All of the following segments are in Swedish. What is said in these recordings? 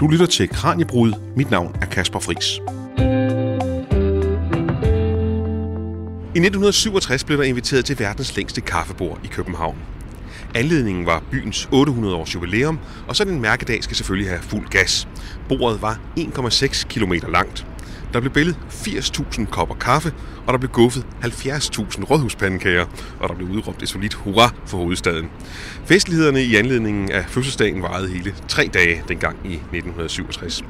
Du lytter til Kraniebrud. Mit navn er Kasper Friis. I 1967 blev der inviteret til verdens længste kaffebord i København. Anledningen var byens 800-års jubilæum, og sådan en mærkedag skal selvfølgelig have fuld gas. Bordet var 1,6 km langt. Der blev bællet 80.000 kopper kaffe, og der blev guffet 70.000 rådhuspandekager, og der blev udråbt et solidt hurra for hovedstaden. Festlighederne i anledningen af fødselsdagen varede hele 3 dage dengang i 1967.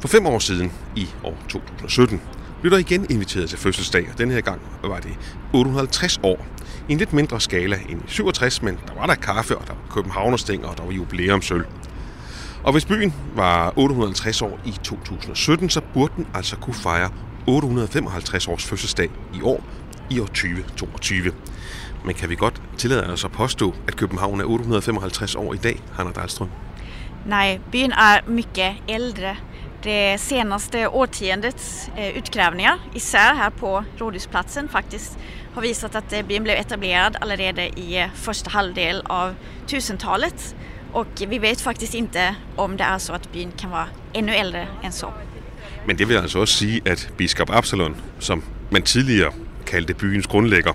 For 5 år siden, i år 2017, blev der igen inviteret til fødselsdag, og denne her gang var det 850 år. I en lidt mindre skala end i 67, men der var der kaffe, og der var københavnerstænger, og der var jubilæumsøl. Og hvis byen var 850 år i 2017, så burde den altså kunne fejre 855 års fødselsdag i år, i år 2022. Men kan vi godt tillade os at påstå, at København er 855 år i dag, Hanna Dahlström? Nej, byen er mycket äldre. Det senaste årtiondets utgrävningar, isär här på Rådhusplatsen faktiskt, har visat att byn blev etablerad allerede i första halvdel av 1000-talet. Och vi vet faktiskt inte om det är så att byn kan vara ännu äldre än så. Men det vil altså også sige, at biskop Absalon, som man tidligere kaldte byens grundlægger,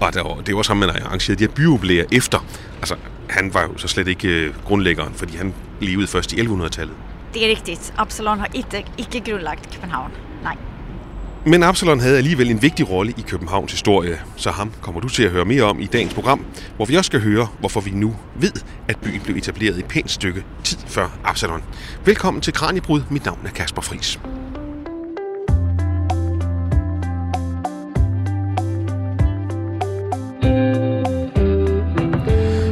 og det er også ham, man har arrangeret de her byjubilæer efter, altså han var jo så slet ikke grundlæggeren, fordi han levede først i 1100-tallet. Det er rigtigt. Absalon har ikke grundlagt København. Nej. Men Absalon havde alligevel en vigtig rolle i Københavns historie, så ham kommer du til at høre mere om i dagens program, hvor vi også skal høre, hvorfor vi nu ved, at byen blev etableret i et pænt stykke tid før Absalon. Velkommen til Kraniebrud. Mit navn er Kasper Friis.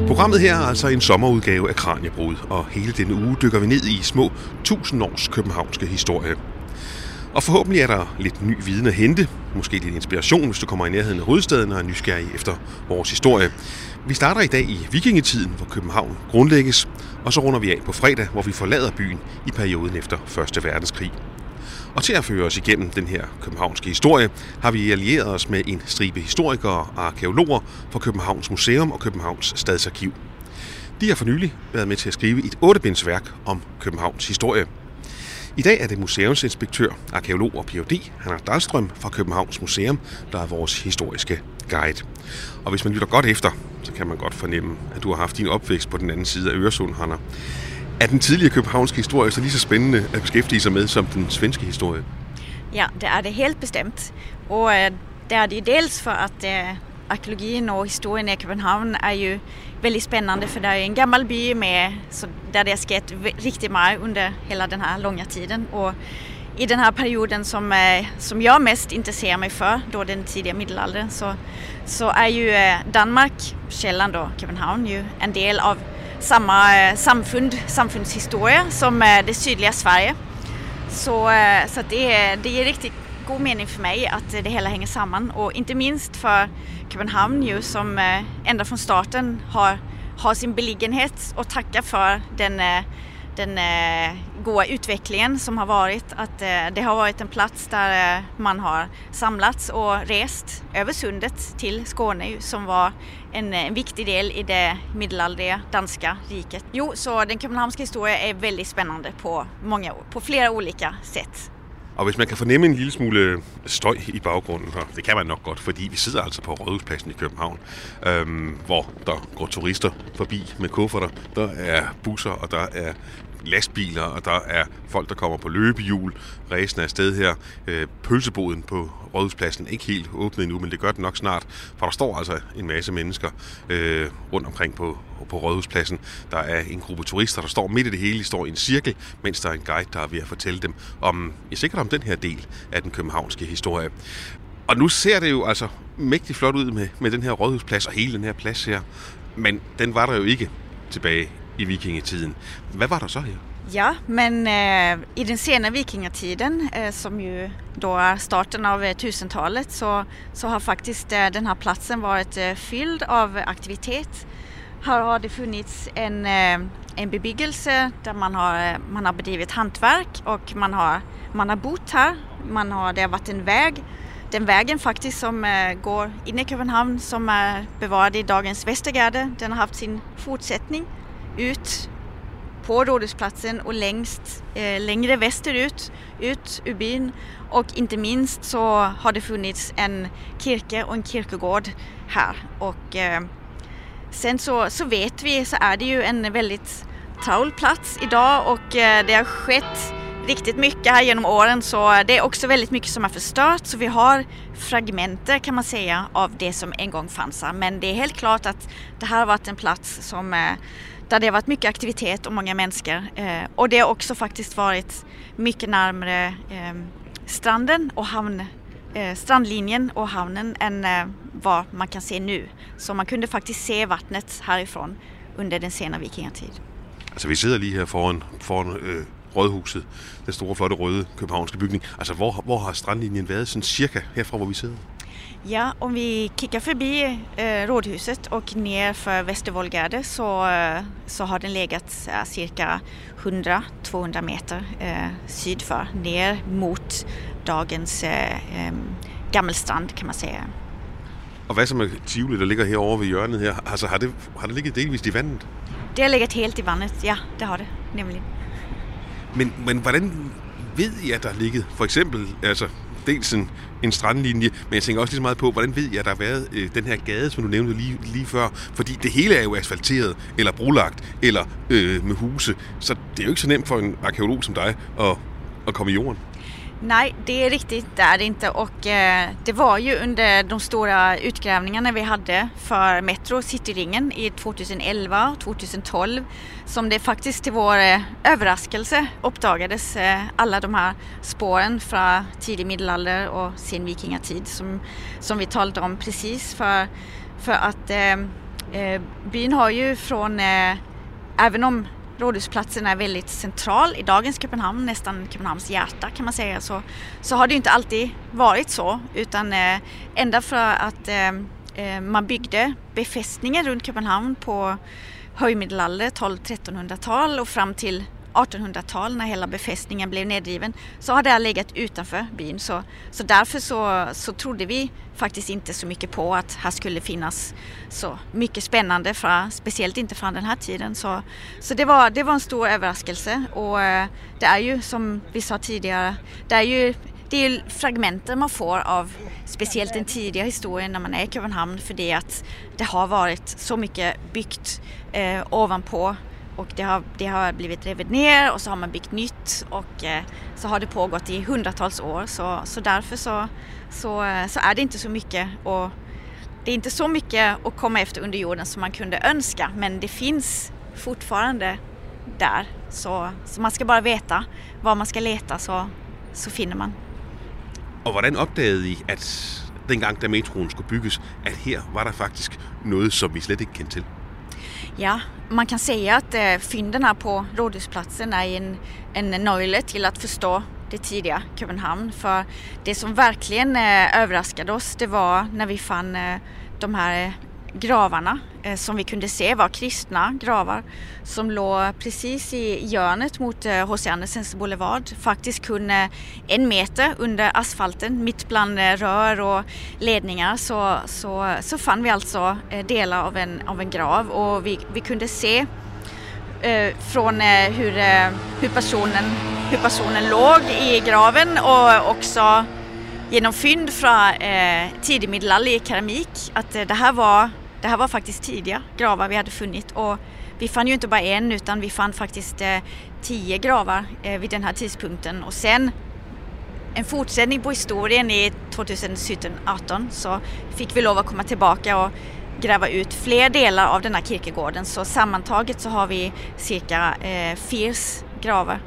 Programmet her er altså en sommerudgave af Kraniebrud, og hele denne uge dykker vi ned i små 1000 års københavnske historie. Og forhåbentlig er der lidt ny viden at hente, måske lidt inspiration, hvis du kommer i nærheden af hovedstaden og er nysgerrig efter vores historie. Vi starter i dag i vikingetiden, hvor København grundlægges, og så runder vi af på fredag, hvor vi forlader byen i perioden efter 1. verdenskrig. Og til at føre os igennem den her københavnske historie, har vi allieret os med en stribe historikere og arkæologer fra Københavns Museum og Københavns Stadsarkiv. De har for nylig været med til at skrive et 8-bindsværk om Københavns historie. I dag er det museumsinspektør, arkæolog og ph.d. Hanna Dahlström fra Københavns Museum, der er vores historiske guide. Og hvis man lytter godt efter, så kan man godt fornemme, at du har haft din opvækst på den anden side af Øresund, Hanna. Er den tidligere københavnske historie så lige så spændende at beskæftige sig med som den svenske historie? Ja, det er det helt bestemt. Og det er det dels for, at arkeologien og historien i København er jo väldigt spännande, för det är en gammal by med så där det skett riktigt mycket under hela den här långa tiden, och i den här perioden som jag mest intresserar mig för, då den tidiga medelåldern, så är ju Danmark, källan då København, ju en del av samma samfundshistoria som det sydliga Sverige. Så det är riktigt god mening för mig att det hela hänger samman, och inte minst för København ju, som ända från starten har sin beliggenhet och tacka för den goda utvecklingen som har varit, att det har varit en plats där man har samlats och rest över sundet till Skåne, som var en viktig del i det medelåldriga danska riket. Jo, så den københavnska historien är väldigt spännande på flera olika sätt. Og hvis man kan fornemme en lille smule støj i baggrunden her, det kan man nok godt, fordi vi sidder altså på Rådhuspladsen i København, hvor der går turister forbi med kufferter, der er busser, og der er lastbiler, og der er folk, der kommer på løbehjul, rejsen er afsted her, pølseboden på Rådhuspladsen ikke helt åbnet endnu, men det gør den nok snart, for der står altså en masse mennesker rundt omkring på Rådhuspladsen. Der er en gruppe turister, der står midt i det hele, de står i en cirkel, mens der er en guide, der er ved at fortælle dem sikkert om den her del af den københavnske historie. Og nu ser det jo altså mægtigt flot ud med den her Rådhusplads og hele den her plads her, men den var der jo ikke tilbage i vikingetiden. Hvad var der så her? Ja, men i den sena vikingetiden, som ju då är starten av 1000-talet, så har faktiskt den här platsen varit fylld av aktivitet. Här har det funnits en bebyggelse där man har bedrivit hantverk, och man har bott här. Det har varit en väg. Den vägen faktiskt som går in i København, som är bevarad i dagens Vestergade, den har haft sin fortsättning ut på Rådhusplatsen och längst längre västerut ut ur byn, och inte minst så har det funnits en kirke och en kyrkogård här, och sen så vet vi så är det ju en väldigt traul plats idag, och det har skett riktigt mycket här genom åren, så det är också väldigt mycket som har förstört, så vi har fragmenter kan man säga av det som en gång fanns här, men det är helt klart att det här har varit en plats som där det har varit mycket aktivitet och många människor, och det har också faktiskt varit mycket närmare stranden och hamn, strandlinjen och hamnen än vad man kan se nu, så man kunde faktiskt se vattnet härifrån under den sena vikingatid. Altså vi sidder lige her foran Rådhuset, den store flotte røde københavnske bygning. Altså hvor har strandlinjen været sådan cirka herfra hvor vi sidder? Ja, om vi kigger forbi Rådhuset og ned for Vestervoldgade, så har den legat cirka 100-200 meter syd for, ned mot dagens gammelstrand kan man sige. Og hvad som er Tivoli, der ligger herovre ved hjørnet her, altså har det ligget delvist i vandet? Det har ligget helt i vandet, ja, det har det nemlig. Men hvordan ved I, at der har ligget for eksempel altså, dels en strandlinje, men jeg tænker også lige så meget på, hvordan ved I, at der har været den her gade, som du nævnte lige før, fordi det hele er jo asfalteret, eller brolagt, eller med huse, så det er jo ikke så nemt for en arkeolog som dig at komme i jorden. Nej, det är riktigt, det är det inte, och det var ju under de stora utgrävningarna vi hade för Metro Cityringen i 2011 och 2012 som det faktiskt till vår överraskelse uppdagades alla de här spåren från tidig medelålder och sen vikingatid som vi talade om precis för att byn har ju från även om Rådhusplatsen är väldigt central i dagens Köpenhamn, nästan Köpenhamns hjärta kan man säga, så har det ju inte alltid varit så, utan ända för att man byggde befästningar runt Köpenhamn på högmedelåldern, 1200-1300-tal och fram till 1800-tal när hela befästningen blev nedriven, så har det legat utanför byn, så därför så trodde vi faktiskt inte så mycket på att här skulle finnas så mycket spännande, speciellt inte från den här tiden, så det var en stor överraskelse, och det är ju som vi sa tidigare, det är ju fragmenter man får av speciellt den tidiga historien när man är i København, för det att det har varit så mycket byggt ovanpå. Och det har blivit revet ner och så har man byggt nytt, och så har det pågått i hundratals år, så därför så är det inte så mycket, och det är inte så mycket att komma efter under jorden som man kunde önska, men det finns fortfarande där, så man ska bara veta var man ska leta, så finner man. Och hvordan opdagede I, at dengang da metroen skulle bygges, at her var der faktisk noget, som vi slet ikke kendte til? Ja, man kan säga att fynden här på Rådhusplatsen är en nyckel till att förstå det tidiga København. För det som verkligen överraskade oss, det var när vi fann de här gravarna som vi kunde se var kristna gravar som låg precis i hjörnet mot H.C. Andersens Boulevard, faktiskt kunde 1 meter under asfalten, mitt bland rör och ledningar, så fann vi alltså delar av en grav, och vi kunde se från hur personen låg i graven, och också genom fynd från tidig medelålderlig keramik att det här var faktiskt tidiga gravar vi hade funnit, och vi fann ju inte bara en, utan vi fann faktiskt 10 gravar vid den här tidpunkten, och sen en fortsättning på historien i 2017-18 så fick vi lov att komma tillbaka och gräva ut fler delar av den här kirkegården, så sammantaget så har vi cirka 4 gravar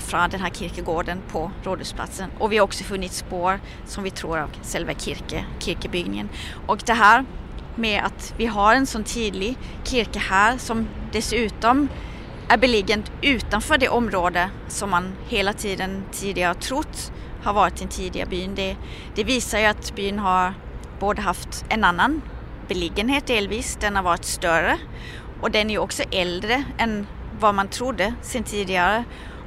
från den här kirkegården på Rådhusplatsen, och vi har också funnit spår som vi tror av själva kirkebyggningen. Och det här med att vi har en sån tidlig kirke här som dessutom är belägen utanför det område som man hela tiden tidigare trott har varit den tidiga byn, det visar ju att byn har både haft en annan belägenhet delvis, den har varit större, och den är också äldre än vad man trodde sen tidigare.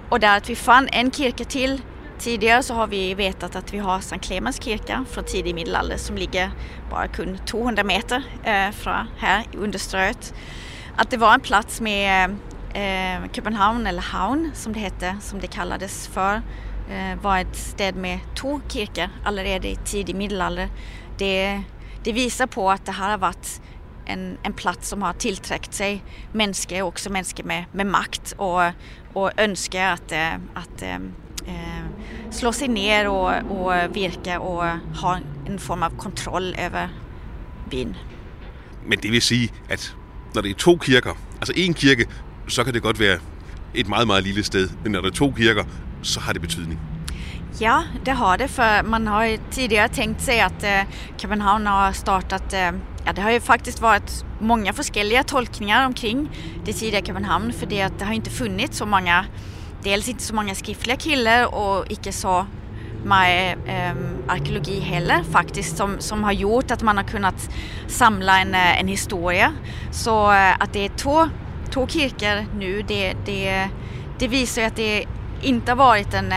Och där att vi fann en kirke till tidigare, så har vi vetat att vi har Sankt Clemens kirka från tidig medelålder som ligger bara kun 200 meter från här under Strøget. Att det var en plats med København, eller Havn som det hette, som det kallades för, var ett sted med två kirker allerede i tidig middelalder. Det visar på att det här har varit en plats som har tillträckt sig människor, också människor med makt och önskar att slå sig ner och virka och ha en form av kontroll över byen. Men det vil sige, at når det er to kirker, altså en kirke, så kan det godt være et meget, meget lille sted. Men når der er to kirker, så har det betydning. Ja, det har det, for man har jo tidligere tænkt sig, at København har startet... Ja, det har ju faktiskt varit många olika tolkningar omkring det tidiga København, för det att det har inte funnits så många, dels inte så många skriftliga kilder och inte så mycket arkeologi heller faktiskt, som har gjort att man har kunnat samla en historia. Så att det är två kirker nu, det visar ju att det inte har varit en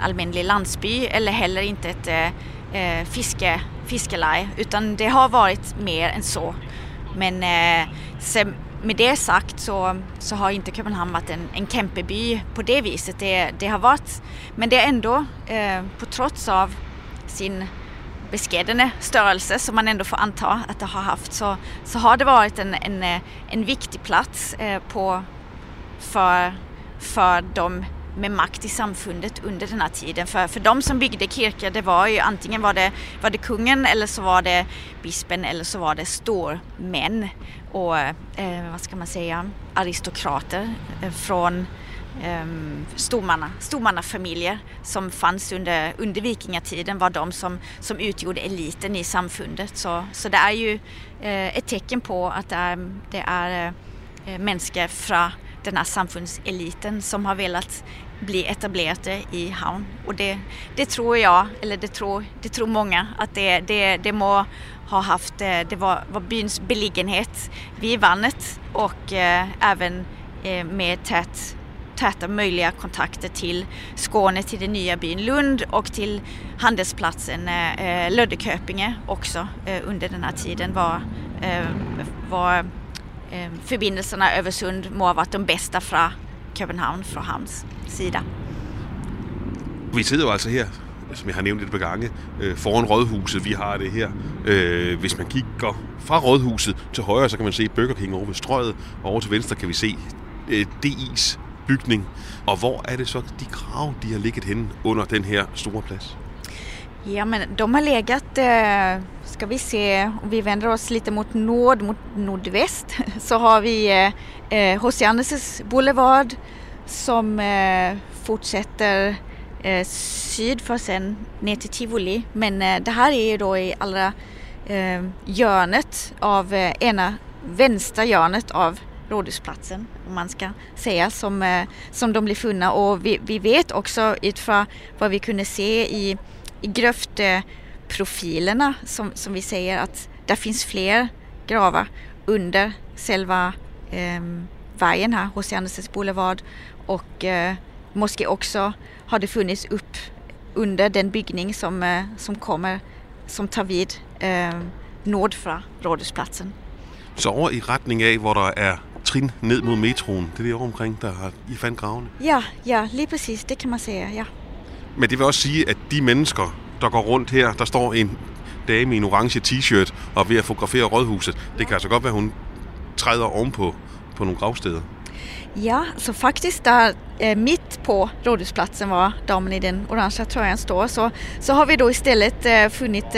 allmänlig landsby eller heller inte ett fiskeleje, utan det har varit mer än så. Men med det sagt så har inte København varit en kämpeby på det viset. Det har varit, men det är ändå på trots av sin beskedna störelse som man ändå får anta att det har haft, så har det varit en viktig plats för de med makt i samfundet under den här tiden. För de som byggde kirker, det var ju antingen var det kungen, eller så var det bispen, eller så var det stormän och vad ska man säga, aristokrater från stormannafamiljer som fanns under vikingatiden, var de som utgjorde eliten i samfundet. Så det är ju ett tecken på att det är människor från den här samfundseliten som har velat bli etablerade i Havn, och det tror jag, eller det tror många, att det må ha haft, det var byns beliggenhet vid vannet och även med täta möjliga kontakter till Skåne, till den nya byn Lund och till handelsplatsen Löddeköpinge också under den här tiden var förbindelserna över Sund må ha varit de bästa från København, från Havns sida. Vi sidder jo altså her, som jeg har nævnt et par gange, foran Rådhuset. Vi har det her. Hvis man kigger fra Rådhuset til højre, så kan man se Burger King over ved Strøget, og over til venstre kan vi se DI's bygning. Og hvor er det så de grav, de har ligget henne under den her store plads? Ja, men de har legat, ska vi se, om vi vänder oss lite mot nordväst, så har vi H.C. Andersens Boulevard som fortsätter syd för sen ner till Tivoli. Men det här är ju då i allra hjörnet av ena vänstra hjörnet av Rådhusplatsen, om man ska säga, som de blir funna. Och vi vet också utifrån vad vi kunde se i gröftprofilerna som vi säger, att där finns fler gravar under selva vägen här, H.C. Andersens Boulevard, och måske också har det funnits upp under den byggning som tar vid nord fra Rådhusplatsen. Så over i retning af, hvor der er trin ned mod metroen, det er det omkring, der har I fandt gravene? Ja, lige præcis, det kan man sige, ja. Men det vil også sige, at de mennesker, der går rundt her, der står en dame i en orange t-shirt og er ved at fotografere Rådhuset. Det kan altså godt være, hun træder ovenpå på nogle gravsteder. Ja, så faktisk der midt på Rådhusplatsen, hvor damen i den orange trøjen står, så har vi då istället funnit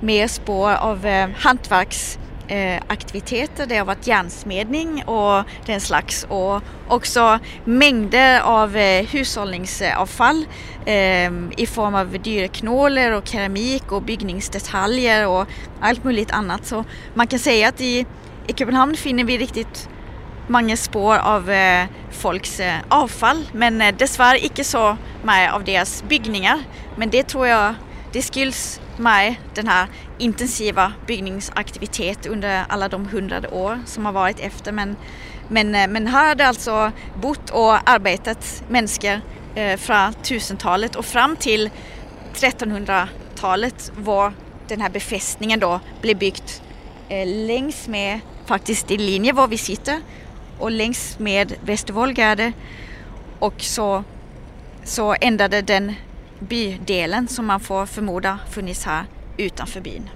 mer spår av hantverksaktiviteter. Det har varit järnsmedning och den slags, och också mängder av hushållningsavfall i form av dyra knåler och keramik och byggningsdetaljer och allt möjligt annat. Så man kan säga att i København finner vi riktigt många spår av folks avfall, men dessvärre inte så mycket av deras byggningar. Men det tror jag, det skylls mig den här intensiva byggningsaktivitet under alla de 100 år som har varit efter, men här har det alltså bott och arbetat människor från 1000-talet och fram till 1300-talet, var den här befästningen då blev byggt längs med, faktiskt i linje var vi sitter, och längs med Vestervoldgade och så ändade den bydelen som man får förmoda funnits här utanför byn.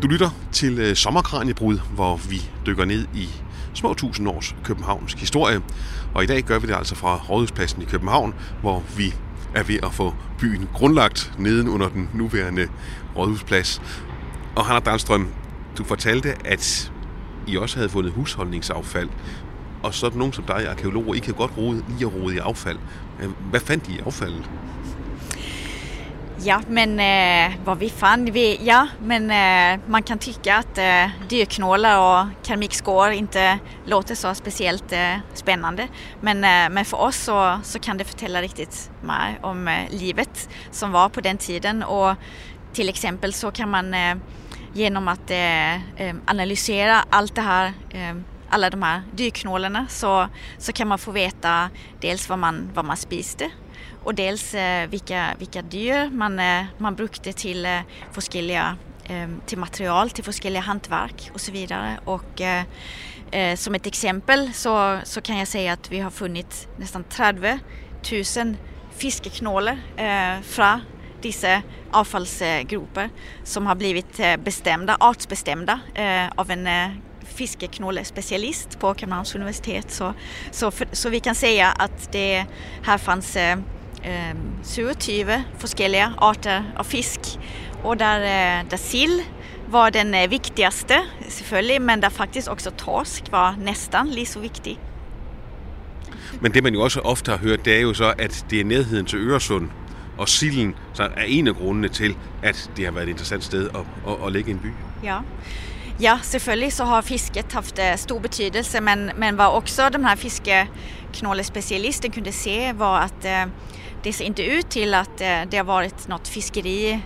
Du lytter til Sommerkraniebrud, hvor vi dykker ned i små 1000 års københavnsk historie. Og i dag gør vi det altså fra Rådhuspladsen i København, hvor vi er ved at få byen grundlagt neden under den nuværende Rådhusplads. Og Hanna Dahlström, du fortalte, at I også havde fundet husholdningsaffald. Og sådan nogen som dig, arkeologer, I kan godt rode i affald. Hvad fandt I i affaldet? Ja, men vad vi fann, man kan tycka att dyrknålar och keramikskår inte låter så speciellt spännande. Men för oss så kan det fortälla riktigt mer om livet som var på den tiden. Och till exempel så kan man genom att analysera allt det här, alla de här dyrknålarna så kan man få veta dels vad man spiste. Och dels vilka dyr man brukade till olika till material, till olika hantverk och så vidare. Och som ett exempel så kan jag säga att vi har funnit nästan 30 000 fiskeknålar från dessa avfallsgropar som har blivit artsbestämda av en fiskeknålespecialist på Københavns Universitet. Så vi kan säga att det här fanns 27 olika arter av fisk, och där sill var den viktigaste selvfølgelig, men där faktiskt också torsk var nästan lige så viktig. Men det man ju också ofta har hørt, det är ju så att det är nærheden till Øresund och sillen, så är en av grundene till att det har varit ett intressant sted att lägga en by. Ja, selvfølgelig så har fisket haft stor betydelse, men vad också de här fiskeknålespecialisten kunde se var att det ser inte ut till att det har varit något fiskeri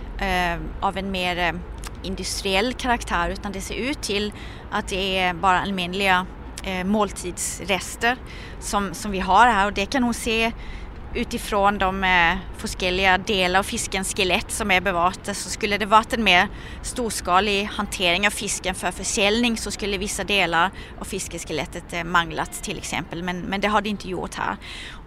av en mer industriell karaktär, utan det ser ut till att det är bara allmänliga måltidsrester som vi har här, och det kan hon se utifrån de olika delar av fiskens skelett som är bevarade. Så skulle det varit en mer storskalig hantering av fisken för försäljning, så skulle vissa delar av fiskeskelettet manglats till exempel, men det har det inte gjort här.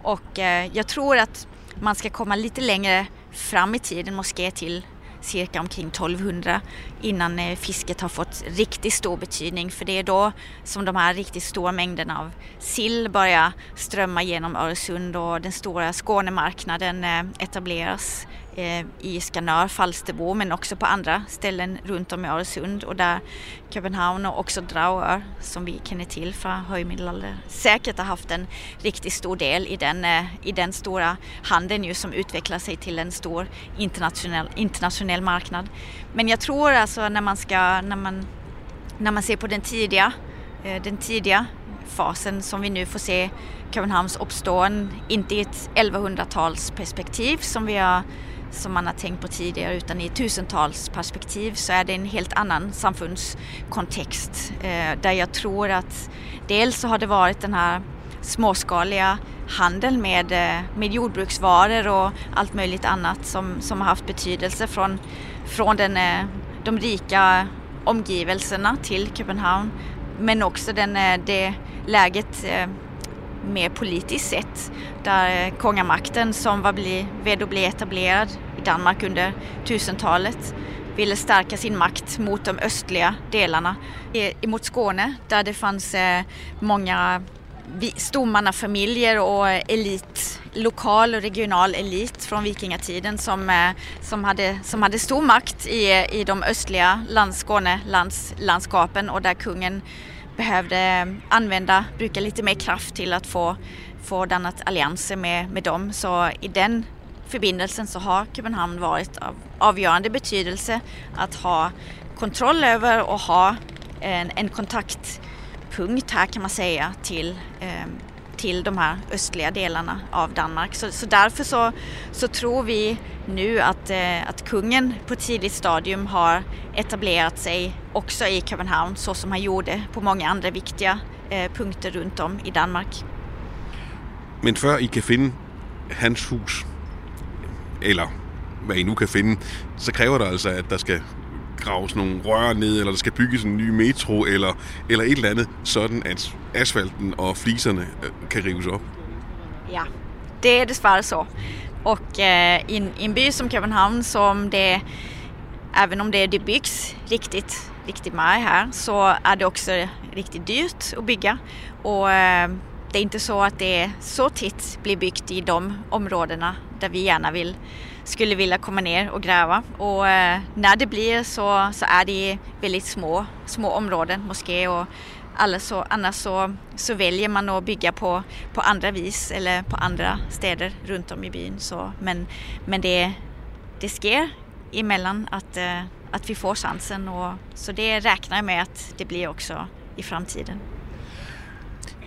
Och jag tror att man ska komma lite längre fram i tiden, måske till cirka omkring 1200, innan fisket har fått riktigt stor betydning, för det är då som de här riktigt stora mängderna av sill börjar strömma genom Öresund, och den stora Skånemarknaden etableras i Skanör, Falsterbo, men också på andra ställen runt om i Öresund, och där København och också Dragör, som vi känner till från högmedelåldern, säkert har haft en riktigt stor del i den stora handeln nu, som utvecklar sig till en stor internationell marknad. Men jag tror alltså när man ser på den tidiga fasen som vi nu får se Københavns uppstånd, inte i ett 1100-talsperspektiv som man har tänkt på tidigare, utan i ett 1000-talsperspektiv, så är det en helt annan samfundskontext, där jag tror att dels så har det varit den här småskaliga handeln med jordbruksvaror och allt möjligt annat som har haft betydelse från de rika omgivelserna till København, men också det läget mer politiskt sett, där kongamakten som blev etablerad i Danmark under 1000-talet ville stärka sin makt mot de östliga delarna, mot Skåne, där det fanns många stormannafamiljer och elit, lokal och regional elit från vikingatiden som hade stor makt i de östliga landskapen, och där kungen behövde bruka lite mer kraft till att få dannat allianser med dem. Så i den förbindelsen så har København varit av avgörande betydelse att ha kontroll över och ha en kontaktpunkt här, kan man säga, till de här östliga delarna av Danmark. Så därför så tror vi nu att kungen på tidigt stadium har etablerat sig också i København, så som han gjorde på många andra viktiga punkter runt om i Danmark. Men før I kan finde hans hus, eller hvad I nu kan finde, så kræver det altså, at der skal graves nogle rør ned, eller der skal bygges en ny metro, eller et eller andet, sådan at asfalten og fliserne kan rives op. Ja, det är dessvärre så. Och en by som København, som det, även om det byggs riktigt mycket här, så är det också riktigt dyrt att bygga. Och det är inte så att det så titt blir byggt i de områdena där vi gärna skulle vilja komma ner och gräva. Och när det blir så är det väldigt små områden, måske, och annars så väljer man att bygga på andra vis eller på andra städer runt om i byn. Så, men det sker emellan att vi får chansen, och så det räknar jag med att det blir också i framtiden.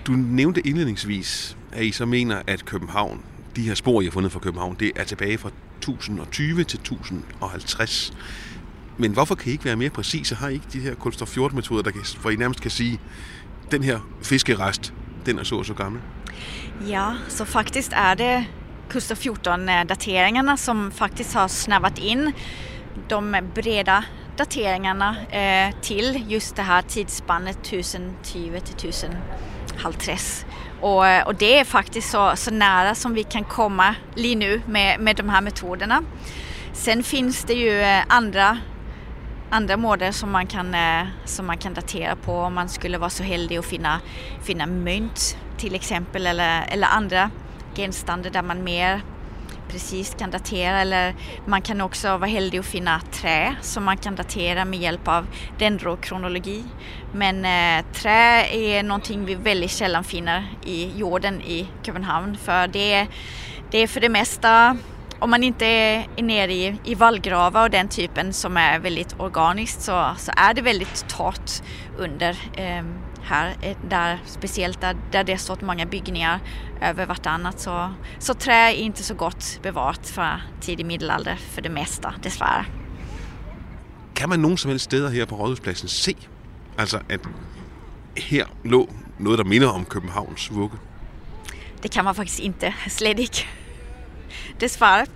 Du nævnte indledningsvis, at I så mener, at København, de her spor, I har fundet fra København, det er tilbage fra 1020 til 1050. Men hvorfor kan I ikke være mere præcise? Har I ikke de her kulstof 14-metoder, hvor I nærmest kan sige, at den her fiskerest, den er så og så gammel? Ja, så faktisk er det kulstof 14-dateringerne, som faktisk har snabbat ind de breda dateringarna till just det här tidsspannet 1020 till 1050. Och det är faktiskt så nära som vi kan komma nu med de här metoderna. Sen finns det ju andra moder som man kan datera på, om man skulle vara så heldig att finna mynt till exempel, eller andra genstande där man mer precis kan datera, eller man kan också vara heldig att finna trä som man kan datera med hjälp av dendrokronologi. Men trä är någonting vi väldigt sällan finner i jorden i København, för det är för det mesta, om man inte är nere i vallgravar och den typen som är väldigt organiskt, så är det väldigt torrt under här, där speciellt där det stått många byggningar över vartannat, så trä är inte så gott bevarat från tidig middelalder för det mesta, dessvärre. Kan man nogen som helst steder her på Rådhuspladsen se, altså at her lå noget, der minder om Københavns vugge? Det kan man faktisk inte, slet ikke. Dessvärre.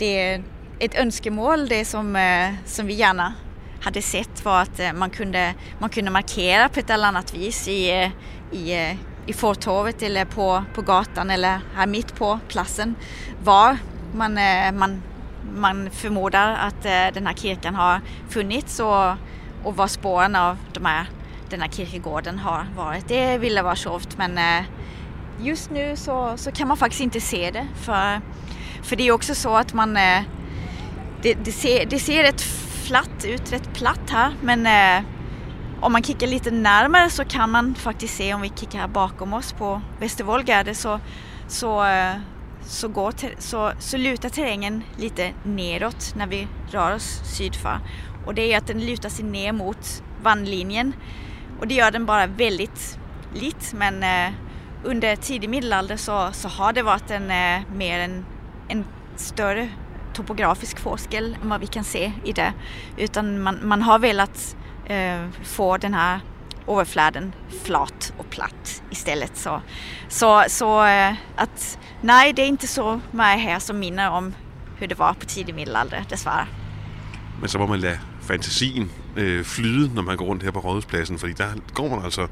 Det är ett önskemål, det som vi gärna hade sett var att man kunde markera på ett eller annat vis i fortorvet eller på gatan eller här mitt på platsen, var man förmodar att den här kyrkan har funnits, och var spåren av den här kyrkogården har varit. Det ville vara sjovt, men just nu så kan man faktiskt inte se det, för det är också så att det ser ett rätt platt här, men om man kikar lite närmare så kan man faktiskt se, om vi kikar här bakom oss på Vestervoldgade, så lutar terrängen lite neråt när vi rör oss sydför, och det är att den lutar sig ner mot vandlinjen, och det gör den bara väldigt lite, men under tidig middelalder så har det varit en större topografisk forskel än vad vi kan se i det, utan man har velat få den här överfladen flat och platt istället, så att nej, det är inte så mycket här som minner om hur det var på tidig middelalder, dessvärre. Men så må man lade fantasien flyde, når man går rundt her på Rådhuspladsen, fordi der går man altså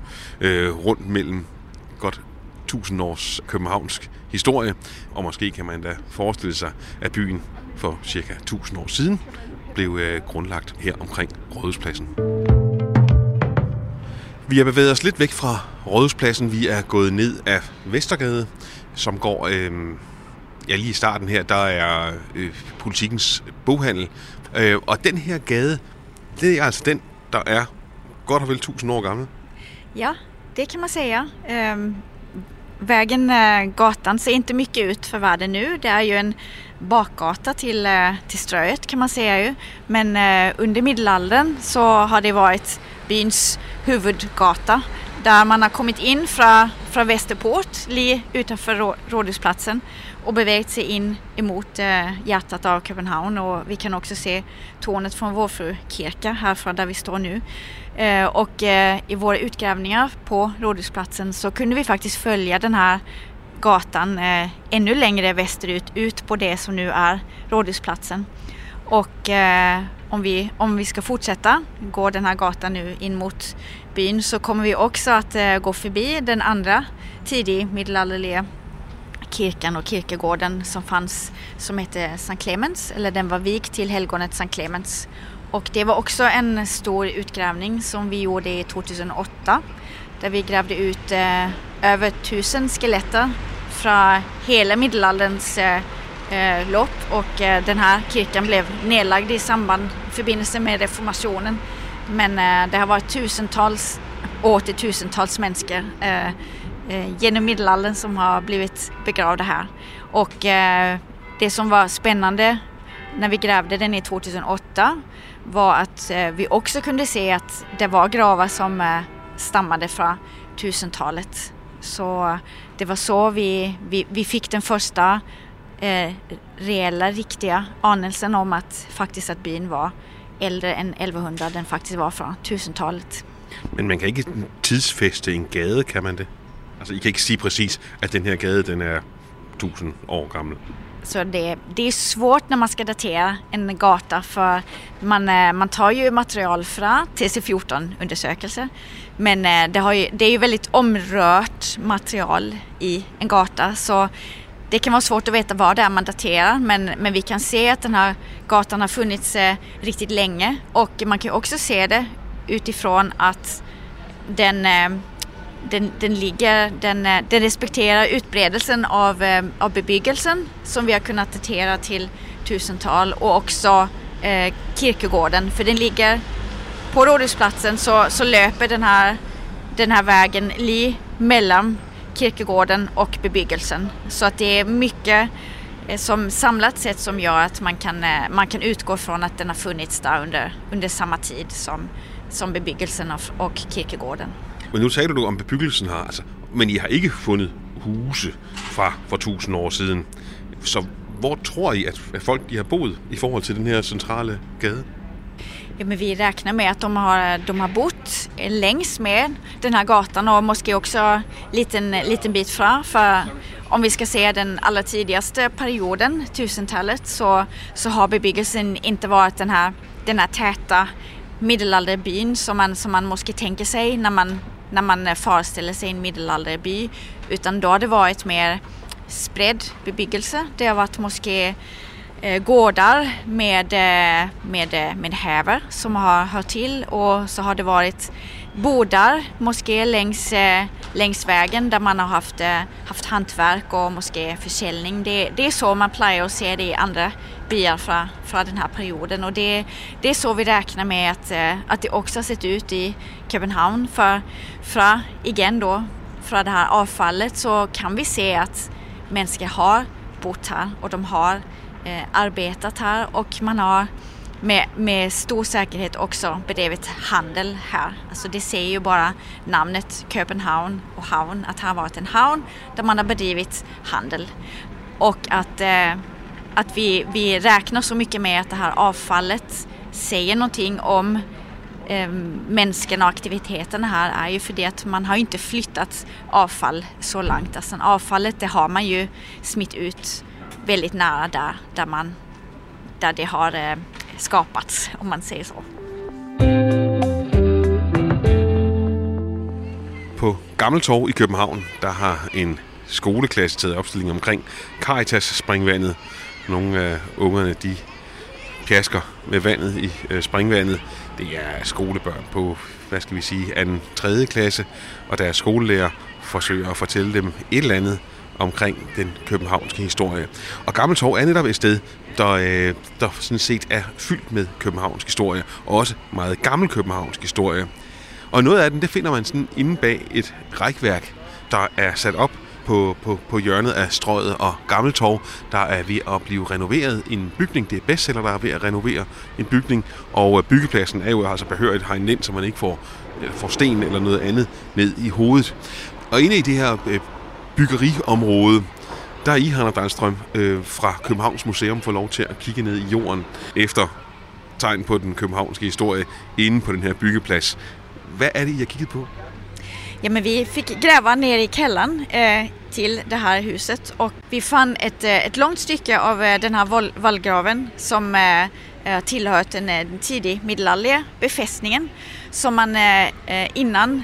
rundt mellem godt 1000 års københavnsk historie, og måske kan man da forestille sig, at byen for cirka 1000 år siden blev grundlagt her omkring Rådhuspladsen. Vi har bevæget os lidt væk fra Rådhuspladsen. Vi er gået ned af Vestergade, som går lige i starten her, der er Politikens boghandel. Og den her gade, det er altså den, der er godt og vel 1000 år gammel. Ja, det kan man säga. Vägen, gatan ser inte mycket ut för världen nu. Det är ju en bakgata till Strøget, kan man säga ju. Men under middelaldern så har det varit byns huvudgata, där man har kommit in från Västerport, utanför Rådhusplatsen, och bevägt sig in emot hjärtat av København. Och vi kan också se tornet från Vor Frue Kirke härifrån där vi står nu. Och i våra utgrävningar på Rådhusplatsen så kunde vi faktiskt följa den här gatan ännu längre västerut ut på det som nu är Rådhusplatsen. Och om vi ska fortsätta gå den här gatan nu in mot byn så kommer vi också att gå förbi den andra tidig middelalderliga kirkan och kirkegården som fanns, som hette Sankt Clemens, eller den var vikt till helgonet Sankt Clemens. Och det var också en stor utgrävning som vi gjorde i 2008 där vi grävde ut över 1000 skeletter från hela middelalderns lopp, och den här kyrkan blev nedlagd i förbindelse med reformationen, men det har varit tusentals och tusentals människor genom middelaldern som har blivit begravda här. Och det som var spännande när vi grävde den i 2008 var att vi också kunde se att det var gravar som stammade från 1000-talet. Så det var så vi fick den första reella, riktiga anelsen om att faktiskt att byn var äldre än 1100, den faktiskt var från 1000-talet. Men man kan ikke tidsfeste en gade, kan man det? Altså, I kan ikke sige præcis, at den her gade, den er 1000 år gammel. Så det är svårt när man ska datera en gata, för man tar ju material från TC14-undersökelser. Men det är ju väldigt omrört material i en gata, så det kan vara svårt att veta vad det är man daterar. Men vi kan se att den här gatan har funnits riktigt länge, och man kan också se det utifrån att den respekterar utbredelsen av bebyggelsen som vi har kunnat datera till 1000-tal, och också kirkegården, för den ligger på Rådhusplatsen, så löper den här vägen mellan kirkegården och bebyggelsen, så att det är mycket som samlat sett som gör att man kan utgå från att den har funnits där under samma tid som bebyggelsen och kirkegården. Men nu taler du om bebyggelsen her, altså, men I har ikke fundet huse fra 1000 år siden. Så hvor tror I, at folk de har boet i forhold til den her centrale gade? Jamen, vi regner med, at de har bott längs med den her gatan, og måske også liten bit fra. For om vi skal se den allertidigste perioden, 1000-tallet, så har bebyggelsen ikke været den her täta middelalderbyn som man måske tänker sig när man föreställer sig en middelalderby, utan då har det varit mer spridd bebyggelse. Det har varit måske gårdar med häver som har hört till, och så har det varit bodar måske längs vägen där man har haft hantverk och måske försäljning. Det är så man plejer att se det i andra byar från den här perioden, och det är så vi räknar med att det också har sett ut i København, för från det här avfallet så kan vi se att människor har bott här, och de har arbetat här, och man har med stor säkerhet också bedrivit handel här. Alltså det ser ju bara namnet København och havn, att här varit en havn där man har bedrivit handel, och att vi räknar så mycket med att det här avfallet säger någonting om människan och aktiviteterna här, är ju för det att man har inte flyttat avfall så långt. Alltså avfallet, det har man ju smitt ut väldigt nära där det har skapats, om man säger så. På Gammeltorv i København, der har en skoleklasse taget opstilling omkring Caritas-springvandet. Nogle af ungerne, de pjasker med vandet i springvandet. Det er skolebørn på, hvad skal vi sige, 2. og 3. klasse, og deres skolelærer forsøger at fortælle dem et eller andet omkring den københavnske historie. Og Gammeltorv er netop et sted, der sådan set er fyldt med københavnsk historie, og også meget gammel københavnsk historie. Og noget af den, det finder man sådan inde bag et rækværk, der er sat op på hjørnet af Strøget og Gammeltorv, der er ved at blive renoveret en bygning. Det er Bestseller, der er ved at renovere en bygning, og byggepladsen er jo altså behørigt hegnet ind, så man ikke får sten eller noget andet ned i hovedet. Og inde i det her byggeriområde, der er I, Hanna Dahlström, fra Københavns Museum, får lov til at kigge ned i jorden efter tegn på den københavnske historie inde på den her byggeplads. Hvad er det, I har kigget på? Jamen, vi fick gräva ner i källaren till det här huset och vi fann ett långt stycke av den här vallgraven som tillhört en tidig middelalderlig befästningen som man innan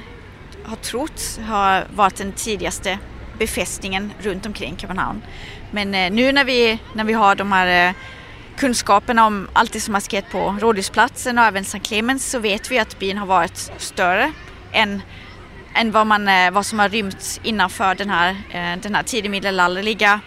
har trott har varit den tidigaste befästningen runt omkring København. Men nu när vi har de här kunskaperna om allt det som har skett på Rådhusplatsen och även Sankt Clemens så vet vi att byn har varit större än vad som har rymt innanför den här tidiga middelalderliga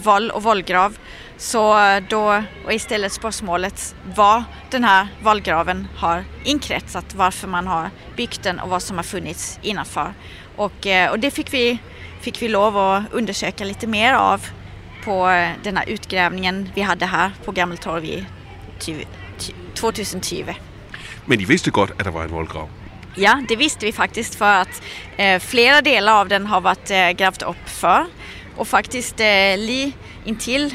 vall och vallgrav. Så då och istället spörsmålet vad den här vallgraven har inkretsat, varför man har byggt den och vad som har funnits innanför. Och det fick vi lov att undersöka lite mer av på den här utgrävningen vi hade här på Gammeltorv i 2020. Men de visste godt, at der var en voldgrav? Ja, det visste vi faktiskt för att flera delar av den har varit grävt upp för. Och faktiskt li intill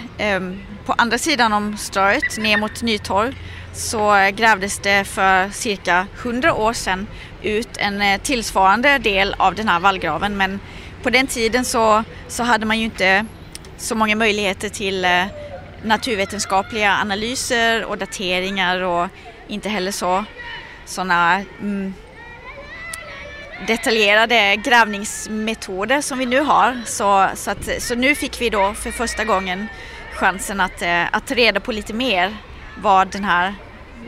på andra sidan om Strøget ner mot Nytorv så grävdes det för cirka 100 år sedan ut en tillsvarande del av den här vallgraven. Men på den tiden så hade man ju inte så många möjligheter till naturvetenskapliga analyser och dateringar och inte heller såna detaljerade grävningsmetoder som vi nu har. Så nu fick vi då för första gången chansen att reda på lite mer vad den här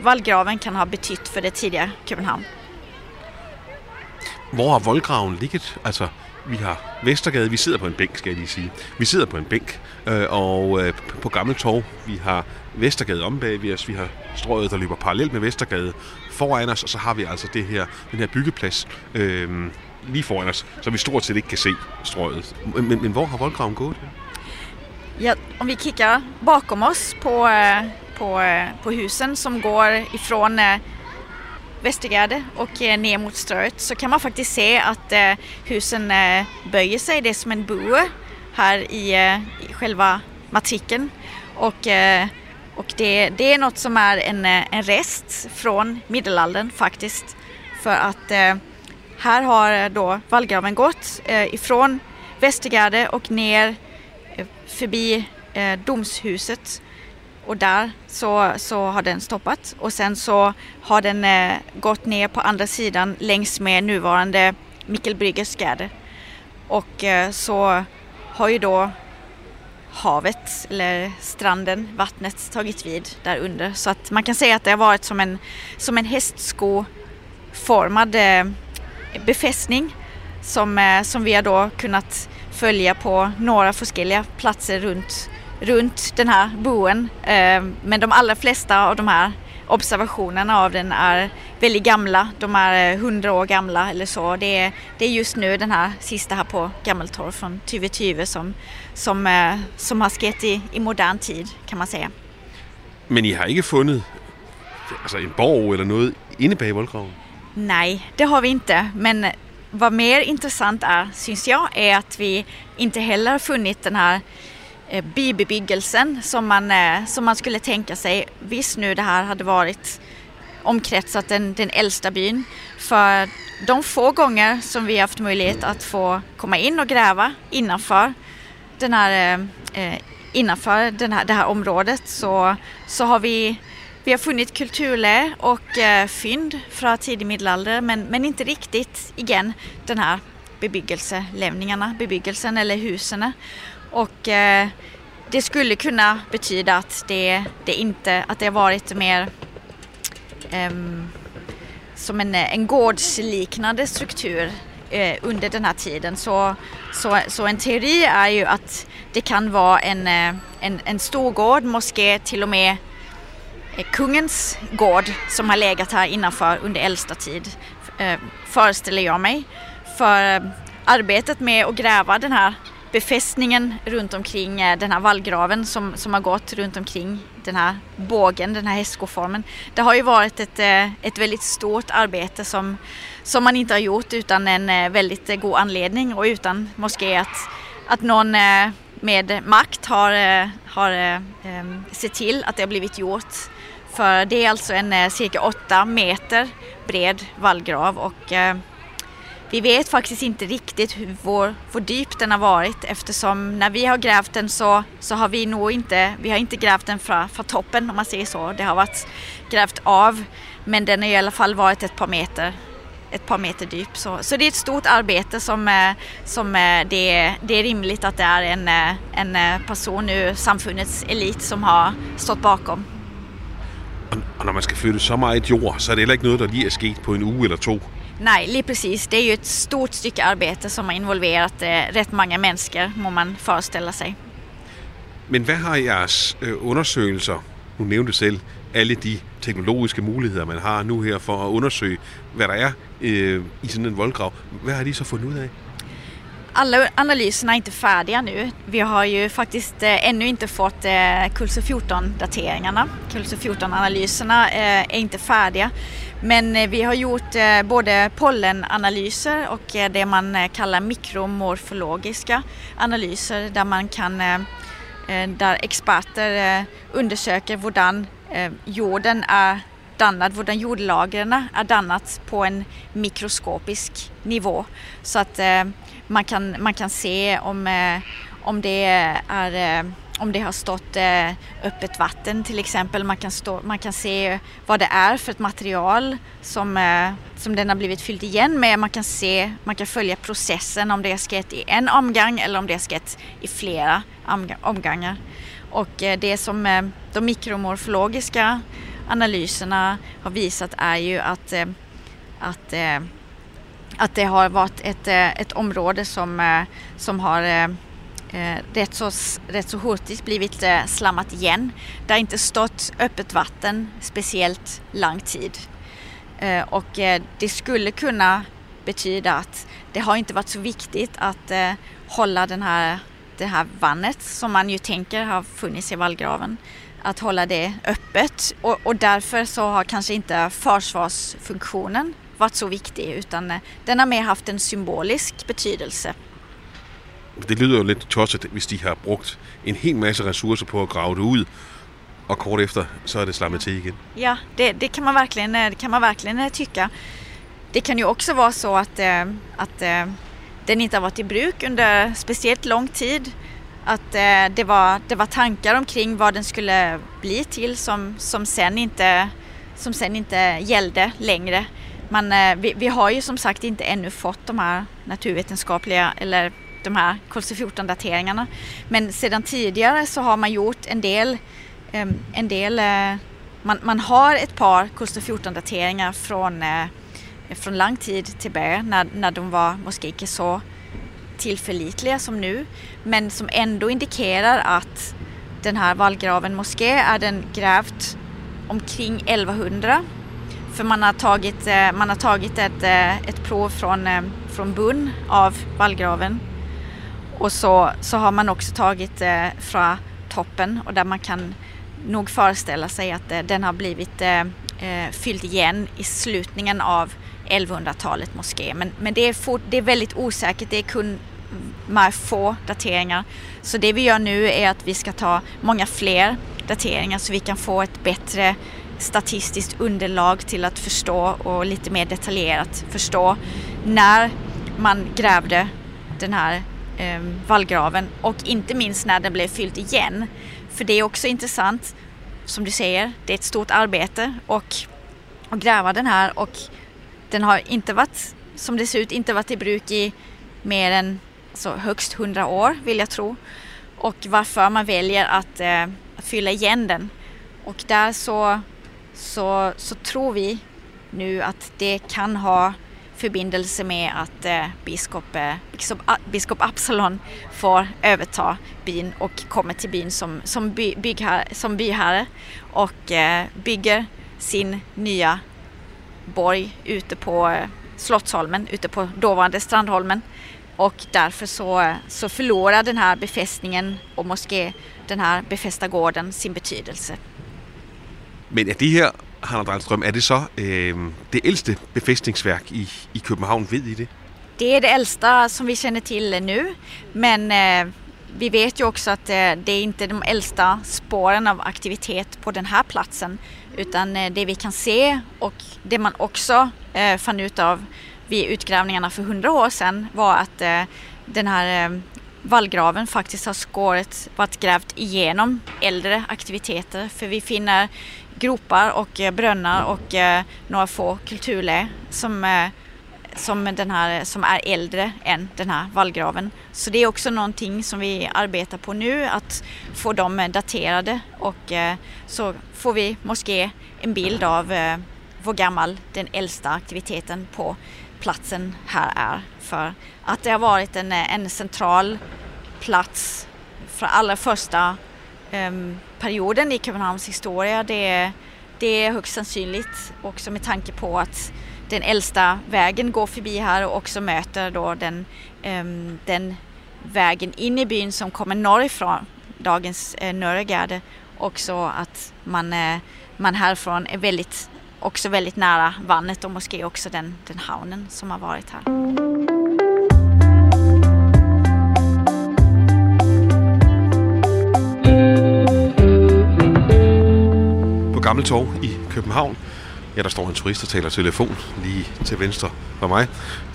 vallgraven kan ha betytt för det tidiga København. Hvor har voldgraven ligget? Altså, vi har Vestergade, vi sidder på en bænk, skal jeg lige sige. Vi sidder på en bænk, og på Gammeltorv, vi har Vestergade om bag os, vi har Strøget, der løber parallelt med Vestergade foran os, og så har vi altså den her byggeplads lige foran os, så vi stort set ikke kan se Strøget. Men hvor har voldgraven gået? Ja, om vi kigger bakom os på husen, som går ifrån Vestergade och ner mot Strøget så kan man faktiskt se att husen böjer sig, det är som en bue här i själva matriken och det är något som är en rest från middelaldern faktiskt för att här har då vallgraven gått ifrån Vestergade och ner förbi domshuset. Och där så har den stoppat och sen så har den gått ner på andra sidan längs med nuvarande Mikkelbryggersgärde. Och så har ju då havet eller stranden, vattnet tagit vid där under. Så att man kan säga att det har varit som en hästskoformad befästning som vi har då kunnat följa på några olika platser runt den här boen, men de allra flesta av de här observationerna av den är väldigt gamla, de är 100 år gamla eller så. Det är just nu den här sista här på Gammeltorv från 2020 som har skett i modern tid, kan man säga. Men I har inte funnit alltså en borg eller något inne bag voldgraven? Nej, det har vi inte, men vad mer intressant är, syns jag, är att vi inte heller har funnit den här bybebyggelsen som man skulle tänka sig visst nu det här hade varit omkretsat den äldsta byn. För de få gånger som vi har haft möjlighet att få komma in och gräva innanför det här området så har vi har funnit kulturlä och fynd från tidig middelalder men inte riktigt igen den här bebyggelsen eller husen. Och det skulle kunna betyda att det har varit mer som en gårdsliknande struktur under den här tiden. Så en teori är ju att det kan vara en stor gård, moské, till och med kungens gård som har legat här innanför under äldsta tid, föreställer jag mig. För arbetet med att gräva den här befästningen runt omkring den här vallgraven som har gått runt omkring den här bågen, den här hästskoformen. Det har ju varit ett väldigt stort arbete som man inte har gjort utan en väldigt god anledning och utan moské att någon med makt har sett till att det har blivit gjort. För det är alltså en cirka 8 meter bred vallgrav och Vi vet faktiskt inte riktigt hur hur djup den har varit, eftersom när vi har grävt den så har vi nog inte, vi har inte grävt den från toppen om man säger så. Det har varit grävt av, men den har i alla fall varit ett par meter djup. Så det är ett stort arbete som det är rimligt att det är en person ur samfundets elit som har stått bakom. Og når man skal flytte så meget jord, så er det heller ikke noget, der lige er sket på en uge eller to. Nej, lige præcis. Det er jo et stort stykke arbejde, som har involveret ret mange mennesker, må man forestille sig. Men hvad har jeres undersøgelser, nu nævnte selv, alle de teknologiske muligheder, man har nu her for at undersøge, hvad der er i sådan en voldgrav, hvad har de så fundet ud af? Alla analyserna är inte färdiga nu. Vi har ju faktiskt ännu inte fått kulsur 14-dateringarna. Kulsur 14-analyserna är inte färdiga. Men vi har gjort både pollenanalyser och det man kallar mikromorfologiska analyser där man kan där experter undersöker hurdan jorden är dannad, hvordan jordlagrene er dannet på en mikroskopisk nivå, så at man kan se om om det har stått öppet vatten till exempel. Man kan se vad det är för ett material som den har blivit fyllt igen med. Man kan följa processen, om det har skett i en omgång eller om det har skett i flera omgångar. Och det som de mikromorfologiska analyserna har visat är ju att det har varit ett område som har rätt så hurtigt blivit slammat igen. Det har inte stått öppet vatten speciellt lång tid. Och det skulle kunna betyda att det har inte varit så viktigt att hålla det här vattnet som man ju tänker har funnits i vallgraven, att hålla det öppet, och därför så har kanske inte försvarsfunktionen varit så viktig, utan den har mer haft en symbolisk betydelse. Det lyder jo lidt tosset, hvis de har brugt en hel masse ressourcer på at grave det ud, og kort efter så er det slammet til igen. Ja, det kan man verkligen, tycka. Det kan ju också vara så att den inte har varit i bruk under speciellt lång tid. Att det var tankar omkring vad den skulle bli till som sen inte gällde längre. Men vi har ju som sagt inte ännu fått de här naturvetenskapliga eller de här kulsur 14 dateringarna. Men sedan tidigare så har man gjort en del man har ett par kulsur 14 dateringar från lång tid tillbaka när de var måske inte så tillförlitliga som nu, men som ändå indikerar att den här vallgraven moské är den grävt omkring 1100, för man har tagit ett prov från bunn av vallgraven, och så har man också tagit från toppen, och där man kan nog föreställa sig att den har blivit fylld igen i slutningen av 1100-talet moské, men det är väldigt osäkert. Det är kun med få dateringar. Så det vi gör nu är att vi ska ta många fler dateringar så vi kan få ett bättre statistiskt underlag till att förstå, och lite mer detaljerat förstå när man grävde den här vallgraven, och inte minst när den blev fylld igen. För det är också intressant, som du säger, det är ett stort arbete att gräva den här, och den har inte varit, som det ser ut, inte varit i bruk i mer än högst 100 år, vill jag tro. Och varför man väljer att fylla igen den. Och där så tror vi nu att det kan ha förbindelse med att biskop Absalon får överta byn och kommer till byn som byherre, och bygger sin nya borg ute på Slottsholmen, ute på dåvarande Strandholmen, och därför så förlorar den här befästningen och moské, den här befästa gården, sin betydelse. Men är det här, Hanna Dahlström, är det så det äldste befästningsverk i København, vet I det? Det är det äldsta som vi känner till nu, men vi vet ju också att det är inte de äldsta spåren av aktivitet på den här platsen, utan det vi kan se, och det man också fann ut av vid utgrävningarna för 100 år sedan var att den här vallgraven faktiskt har skåret, varit grävt igenom äldre aktiviteter. För vi finner gropar och brunnar och några få kulturlä som är äldre än den här vallgraven. Så det är också någonting som vi arbetar på nu, att få dem daterade, och så får vi måske en bild av hvor gammal den äldsta aktiviteten på platsen här är. För att det har varit en central plats för allra första perioden i Københavns historia, det är högst sannsynligt, också med tanke på att den äldsta vägen går förbi här och också möter då den vägen in i byn som kommer norrifrån, dagens Nørregade, också att man härifrån är väldigt nära vandet och måske också den havnen som har varit här. På Gammeltorv i København, ja, der står en turist og taler telefon lige til venstre for mig.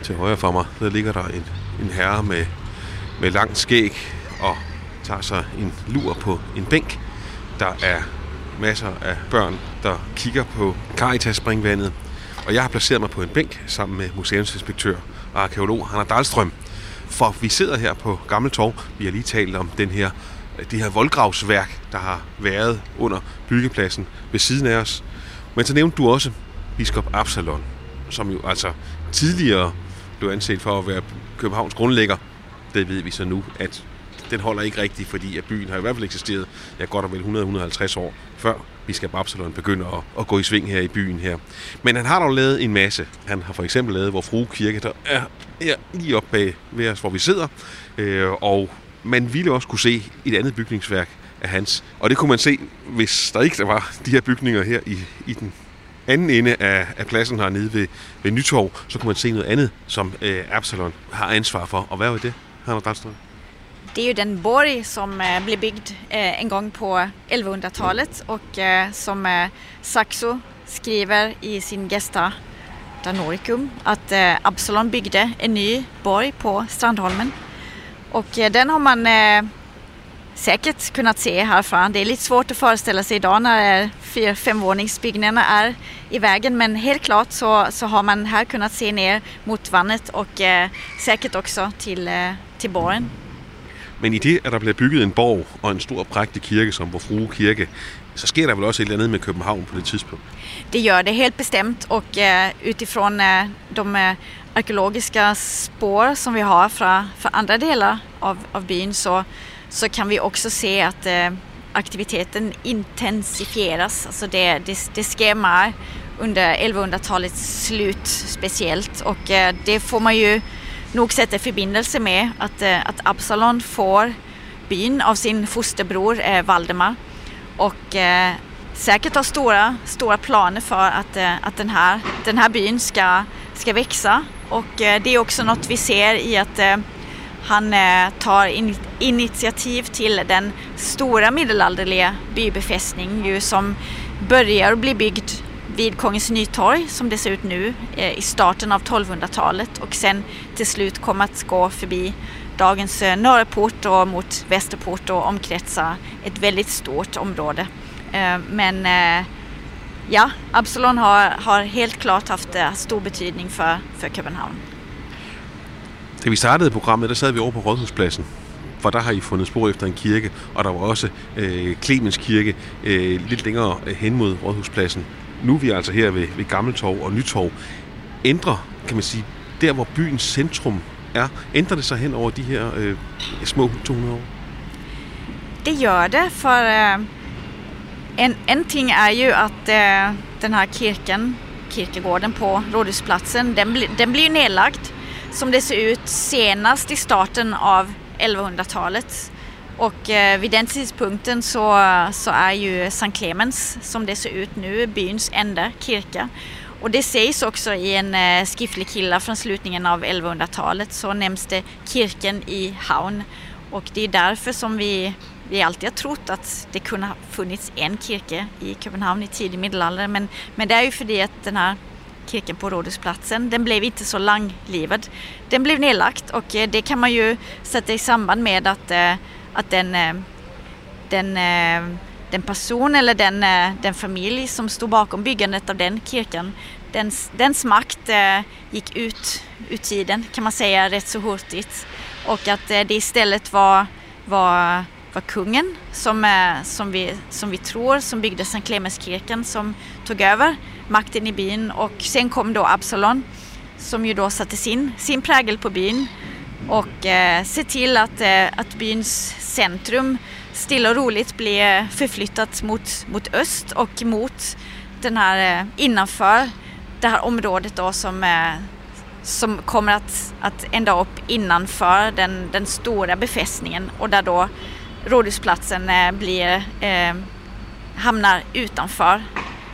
Til højre for mig, der ligger der en herre med langt skæg og tager sig en lur på en bænk. Der er masser af børn, der kigger på Caritas-springvandet. Og jeg har placeret mig på en bænk sammen med museumsinspektør og arkeolog Hanna Dahlström. For vi sidder her på Gammeltorv. Vi har lige talt om det her voldgravsværk, der har været under byggepladsen ved siden af os. Men så nævnte du også biskop Absalon, som jo altså tidligere blev anset for at være Københavns grundlægger. Det ved vi så nu, at den holder ikke rigtigt, fordi at byen har i hvert fald eksisteret godt og vel 100-150 år, før biskop Absalon begynder at gå i sving her i byen her. Men han har dog lavet en masse. Han har for eksempel lavet Vor Frue Kirke, der er lige oppe bag ved os, hvor vi sidder. Og man ville også kunne se et andet bygningsværk af hans. Og det kunne man se, hvis der ikke var de her bygninger her i den anden ende af pladsen hernede ved Nytorv, så kunne man se noget andet, som Absalon har ansvar for. Og hvad var det, Hanna Dahlström? Det er jo den borg, som blev bygd en gang på 1100-tallet, og som Saxo skriver i sin Gesta Danorum, at Absalon byggede en ny borg på Strandholmen. Og den har man säkert kunnat se härifrån. Det är lite svårt att föreställa sig idag när 4-5-våningsbyggnaderna är i vägen, men helt klart så har man här kunnat se ner mot vandet och säkert också till borgen. Men i det, at der bliver bygget en borg og en stor prægtig kirke som Vor Frue Kirke, så sker der vel også et eller andet med København på det tidspunkt? Det gør det helt bestemt, og utifrån de arkeologiske spor, som vi har fra andre deler af byen, så kan vi også se, at aktiviteten intensifieres. Altså det sker meget under 1100-tallets slut specielt, og det får man jo nog sätter förbindelse med att Absalon får byn av sin fosterbror Valdemar, och säkert har stora planer för att den här byn ska växa, och det är också något vi ser i att han tar initiativ till den stora middelalderliga bybefästning ju som börjar bli byggd vid Kongens Nytorg, som det ser ut nu, i starten av 1200-talet, och sen till slut kommer att gå förbi dagens Nørreport och mot Vesterport och omkretsa ett väldigt stort område. Men ja, Absalon har helt klart haft stor betydning för København. Da vi startede programmet, der sad vi over på Rådhuspladsen, for der har I fundet spor efter en kirke, og der var også Clemens kirke lidt længere hen mod Rådhuspladsen. Nu er vi altså her ved Gammeltorv og Nytorv. Ændrer, kan man sige, der hvor byens centrum er, ændrer det sig hen over de her små 200 år? Det gør det, for en ting er jo, at den her kirkegården på Rådhuspladsen, den bliver nedlagt, som det ser ud senast i starten af 1100-tallet. Och vid den tidpunkten så är ju Sankt Clemens, som det ser ut nu, byns enda kyrka. Och det sägs också i en skriftlig killa från slutningen av 1100-talet, så nämns det kirken i havn. Och det är därför som vi alltid har trott att det kunde ha funnits en kirke i København i tidig middelalder. Men det är ju för det att den här kirken på Rådhusplatsen. Den blev inte så långlivad. Den blev nedlagt och det kan man ju sätta i samband med att den person eller den familj som stod bakom byggandet av den kirken, dens makt gick ut ur tiden kan man säga rätt så hurtigt. Och att det istället var kungen som vi tror som byggde Sankt Clemenskirken som tog över makten i byn, och sen kom då Absalon som ju då satte sin prägel på byn och se till att byns centrum stilla och roligt blev förflyttat mot öst och mot den här innanför det här området då som kommer att ända upp innanför den stora befästningen, och där då Rådhusplatsen hamnar utanför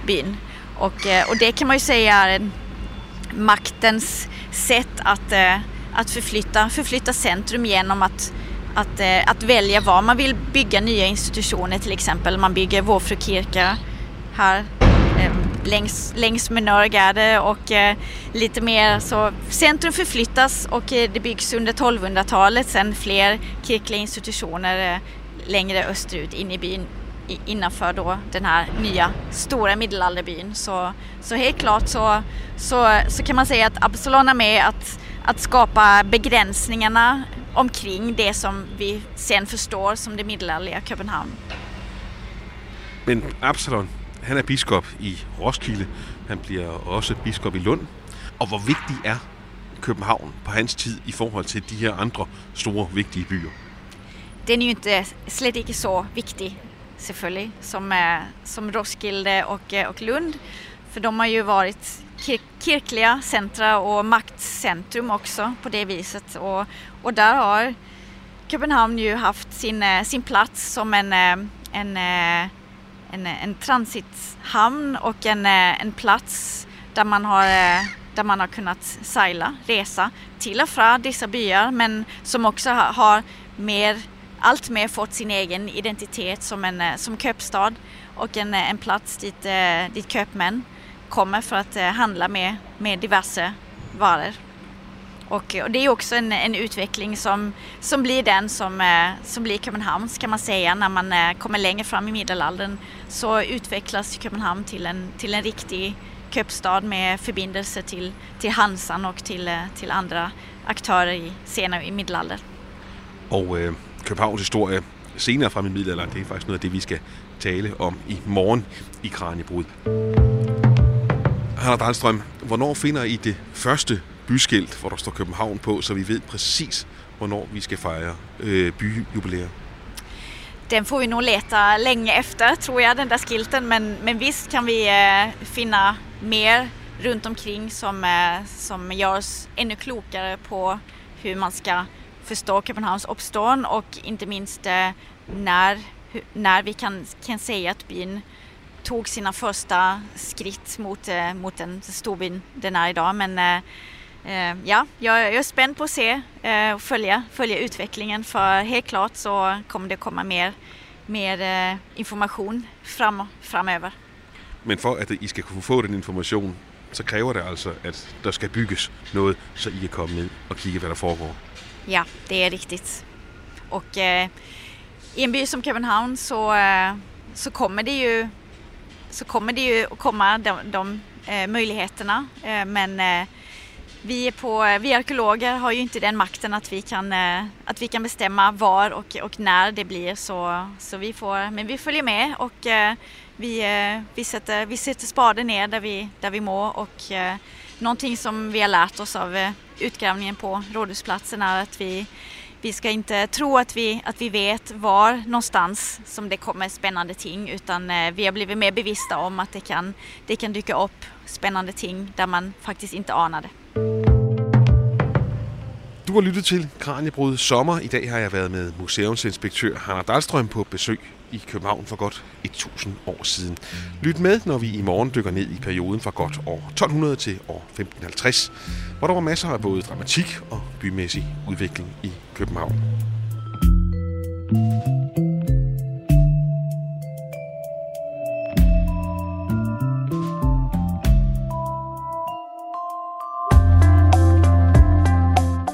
byn. Och det kan man ju säga är maktens sätt att förflytta centrum genom att välja var man vill bygga nya institutioner, till exempel man bygger Vor Frue Kirke här längs med Nörgärde och lite mer så centrum förflyttas, och det byggs under 1200-talet sen fler kirkliga institutioner längre österut in i byn innanför då den här nya stora medelålderbyn, så helt klart så kan man säga att Absalon är med att skapa begränsningarna omkring det som vi sen förstår som det medelåldriga København. Men Absalon, han er biskop i Roskilde, han bliver også biskop i Lund. Og hvor vigtig er København på hans tid i forhold til de her andre store, vigtige byer? Den er jo slet ikke så vigtig, selvfølgelig, som Roskilde og Lund. For de har jo været kirkelige centra og magtcentrum også på det viset. Og der har København jo haft sin plads som en transithamn och en plats där man har kunnat segla, resa till och från dessa byar, men som också har allt mer fått sin egen identitet som köpstad och en plats dit köpmän kommer för att handla med diverse varor. Och det är också en utveckling som blir den som blir Københavns kan man säga. När man kommer längre fram i medelåldern så utvecklas Københamn till en riktig köpstad med förbindelser till Hansan och till andra aktörer senare i medelåldern. Och Københavns historia senere frem i medelåldern, det är faktiskt något av det vi ska tale om i morgen i Kraniebrud. Hanna Dahlström, hvornår finder I det første byskilt, hvor der står København på, så vi ved præcis, hvornår vi skal fejre byjubilæer? Den får vi nog leta længe efter, tror jeg, den der skilten, men visst kan vi finde mere rundt omkring, som gør os endnu klokere på, hur man skal forstå Københavns opståen, og inte minst når vi kan sige, at byen tog sina första skritt mot den storbyn den är idag, men ja, jag är spänd på att se och följa utvecklingen, för helt klart så kommer det komma mer information framöver. Men för att I ska kunna få den information så kräver det alltså att det ska byggas något så I kan komma med och kika vad det föregår. Ja, det är riktigt. Och i en by som København så kommer det ju komma de möjligheterna, men vi arkeologer har ju inte den makten att vi kan bestämma var och när det blir, så vi får, men vi följer med och vi sätter spaden ner där vi må, och någonting som vi har lärt oss av utgrävningen på Rådhusplatsen är att vi ska inte tro att vi vet var någonstans som det kommer spännande ting, utan vi har blivit mer bevissta om att det kan dyka upp spännande ting där man faktiskt inte anade. Du har lyttet til Kraniebrud sommer. I dag har jeg været med museumsinspektør Hanna Dahlström på besøg i København for godt 1000 år siden. Lyt med, når vi i morgen dykker ned i perioden fra godt år 1200 til år 1550, hvor der var masser af både dramatik og bymæssig udvikling i København.